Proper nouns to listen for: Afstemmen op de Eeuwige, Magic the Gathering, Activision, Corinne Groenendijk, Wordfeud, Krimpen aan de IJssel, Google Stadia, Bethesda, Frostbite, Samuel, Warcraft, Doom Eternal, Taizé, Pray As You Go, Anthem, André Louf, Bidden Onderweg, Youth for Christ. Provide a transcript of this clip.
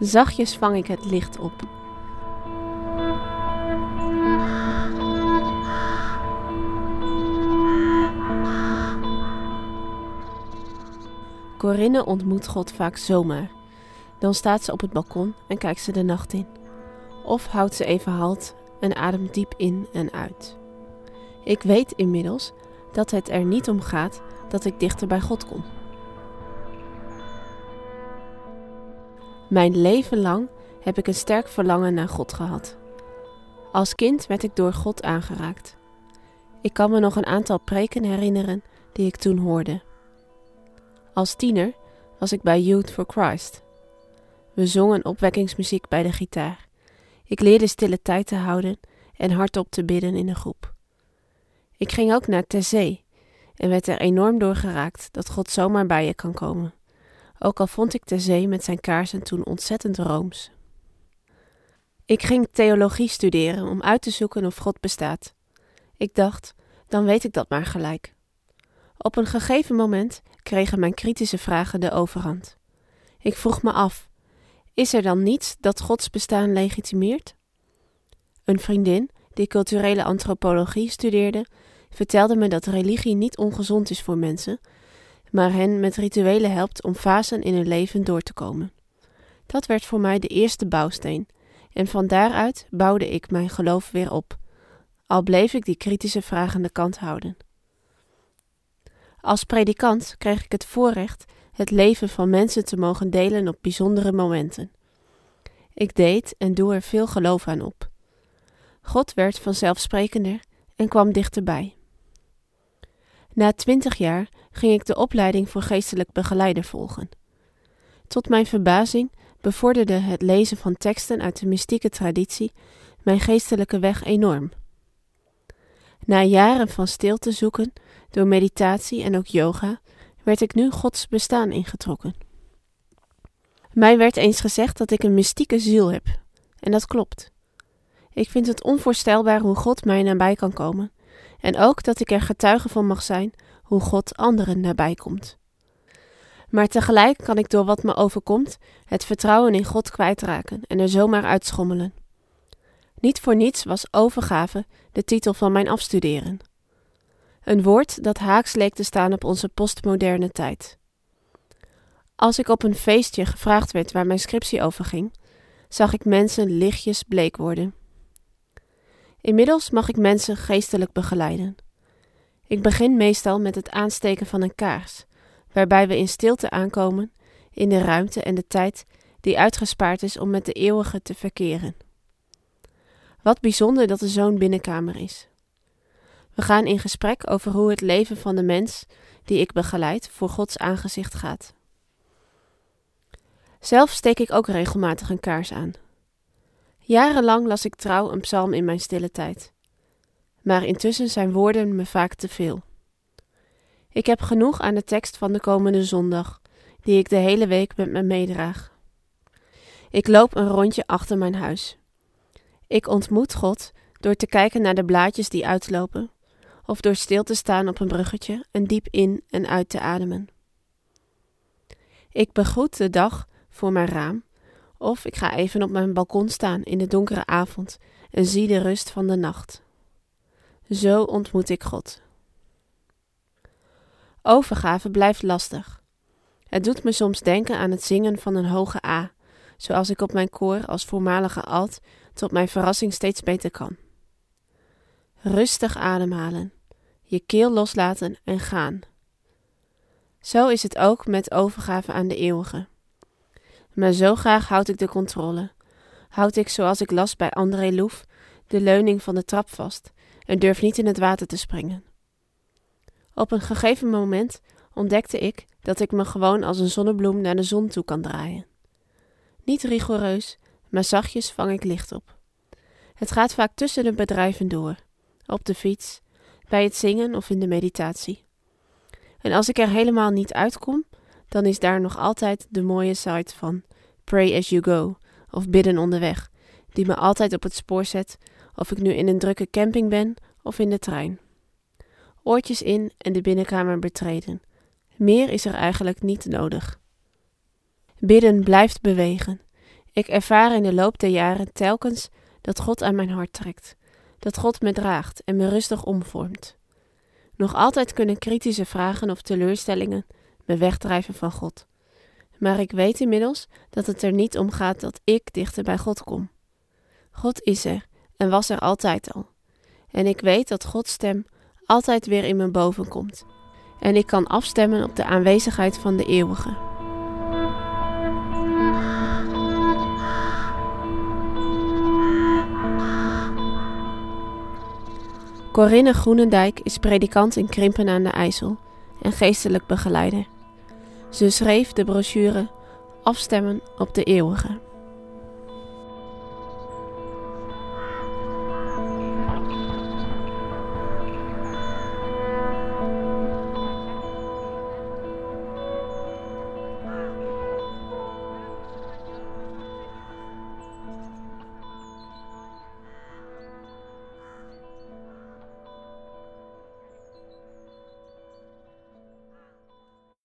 Zachtjes vang ik het licht op. Corinne ontmoet God vaak zomaar. Dan staat ze op het balkon en kijkt ze de nacht in. Of houdt ze even halt en ademt diep in en uit. Ik weet inmiddels dat het er niet om gaat dat ik dichter bij God kom. Mijn leven lang heb ik een sterk verlangen naar God gehad. Als kind werd ik door God aangeraakt. Ik kan me nog een aantal preken herinneren die ik toen hoorde. Als tiener was ik bij Youth for Christ. We zongen opwekkingsmuziek bij de gitaar. Ik leerde stille tijd te houden en hardop te bidden in de groep. Ik ging ook naar Taizé en werd er enorm door geraakt dat God zomaar bij je kan komen. Ook al vond ik Taizé met zijn kaarsen toen ontzettend rooms. Ik ging theologie studeren om uit te zoeken of God bestaat. Ik dacht, dan weet ik dat maar gelijk. Op een gegeven moment kregen mijn kritische vragen de overhand. Ik vroeg me af, is er dan niets dat Gods bestaan legitimeert? Een vriendin die culturele antropologie studeerde, vertelde me dat religie niet ongezond is voor mensen, maar hen met rituelen helpt om fasen in hun leven door te komen. Dat werd voor mij de eerste bouwsteen en van daaruit bouwde ik mijn geloof weer op, al bleef ik die kritische vraag aan de kant houden. Als predikant kreeg ik het voorrecht het leven van mensen te mogen delen op bijzondere momenten. Ik deed en doe er veel geloof aan op. God werd vanzelfsprekender en kwam dichterbij. Na 20 jaar ging ik de opleiding voor geestelijk begeleider volgen. Tot mijn verbazing bevorderde het lezen van teksten uit de mystieke traditie mijn geestelijke weg enorm. Na jaren van stilte zoeken, door meditatie en ook yoga, werd ik nu Gods bestaan ingetrokken. Mij werd eens gezegd dat ik een mystieke ziel heb, en dat klopt. Ik vind het onvoorstelbaar hoe God mij nabij kan komen, en ook dat ik er getuige van mag zijn hoe God anderen nabij komt. Maar tegelijk kan ik door wat me overkomt het vertrouwen in God kwijtraken en er zomaar uitschommelen. Niet voor niets was overgave de titel van mijn afstuderen. Een woord dat haaks leek te staan op onze postmoderne tijd. Als ik op een feestje gevraagd werd waar mijn scriptie over ging, zag ik mensen lichtjes bleek worden. Inmiddels mag ik mensen geestelijk begeleiden. Ik begin meestal met het aansteken van een kaars, waarbij we in stilte aankomen in de ruimte en de tijd die uitgespaard is om met de eeuwige te verkeren. Wat bijzonder dat er zo'n binnenkamer is. We gaan in gesprek over hoe het leven van de mens die ik begeleid voor Gods aangezicht gaat. Zelf steek ik ook regelmatig een kaars aan. Jarenlang las ik trouw een psalm in mijn stille tijd. Maar intussen zijn woorden me vaak te veel. Ik heb genoeg aan de tekst van de komende zondag, die ik de hele week met me meedraag. Ik loop een rondje achter mijn huis. Ik ontmoet God door te kijken naar de blaadjes die uitlopen, of door stil te staan op een bruggetje en diep in en uit te ademen. Ik begroet de dag voor mijn raam, of ik ga even op mijn balkon staan in de donkere avond en zie de rust van de nacht. Zo ontmoet ik God. Overgave blijft lastig. Het doet me soms denken aan het zingen van een hoge A, zoals ik op mijn koor als voormalige alt tot mijn verrassing steeds beter kan. Rustig ademhalen, je keel loslaten en gaan. Zo is het ook met overgave aan de eeuwige. Maar zo graag houd ik de controle. Houd ik, zoals ik las bij André Louf, de leuning van de trap vast en durf niet in het water te springen. Op een gegeven moment ontdekte ik dat ik me gewoon als een zonnebloem naar de zon toe kan draaien. Niet rigoureus, maar zachtjes vang ik licht op. Het gaat vaak tussen de bedrijven door, op de fiets, bij het zingen of in de meditatie. En als ik er helemaal niet uitkom, dan is daar nog altijd de mooie site van Pray As You Go of Bidden Onderweg, die me altijd op het spoor zet of ik nu in een drukke camping ben of in de trein. Oortjes in en de binnenkamer betreden. Meer is er eigenlijk niet nodig. Bidden blijft bewegen. Ik ervaar in de loop der jaren telkens dat God aan mijn hart trekt, dat God me draagt en me rustig omvormt. Nog altijd kunnen kritische vragen of teleurstellingen me wegdrijven van God. Maar ik weet inmiddels dat het er niet om gaat dat ik dichter bij God kom. God is er en was er altijd al. En ik weet dat Gods stem altijd weer in me boven komt. En ik kan afstemmen op de aanwezigheid van de Eeuwige. Corinne Groenendijk is predikant in Krimpen aan de IJssel en geestelijk begeleider. Ze schreef de brochure Afstemmen op de Eeuwige.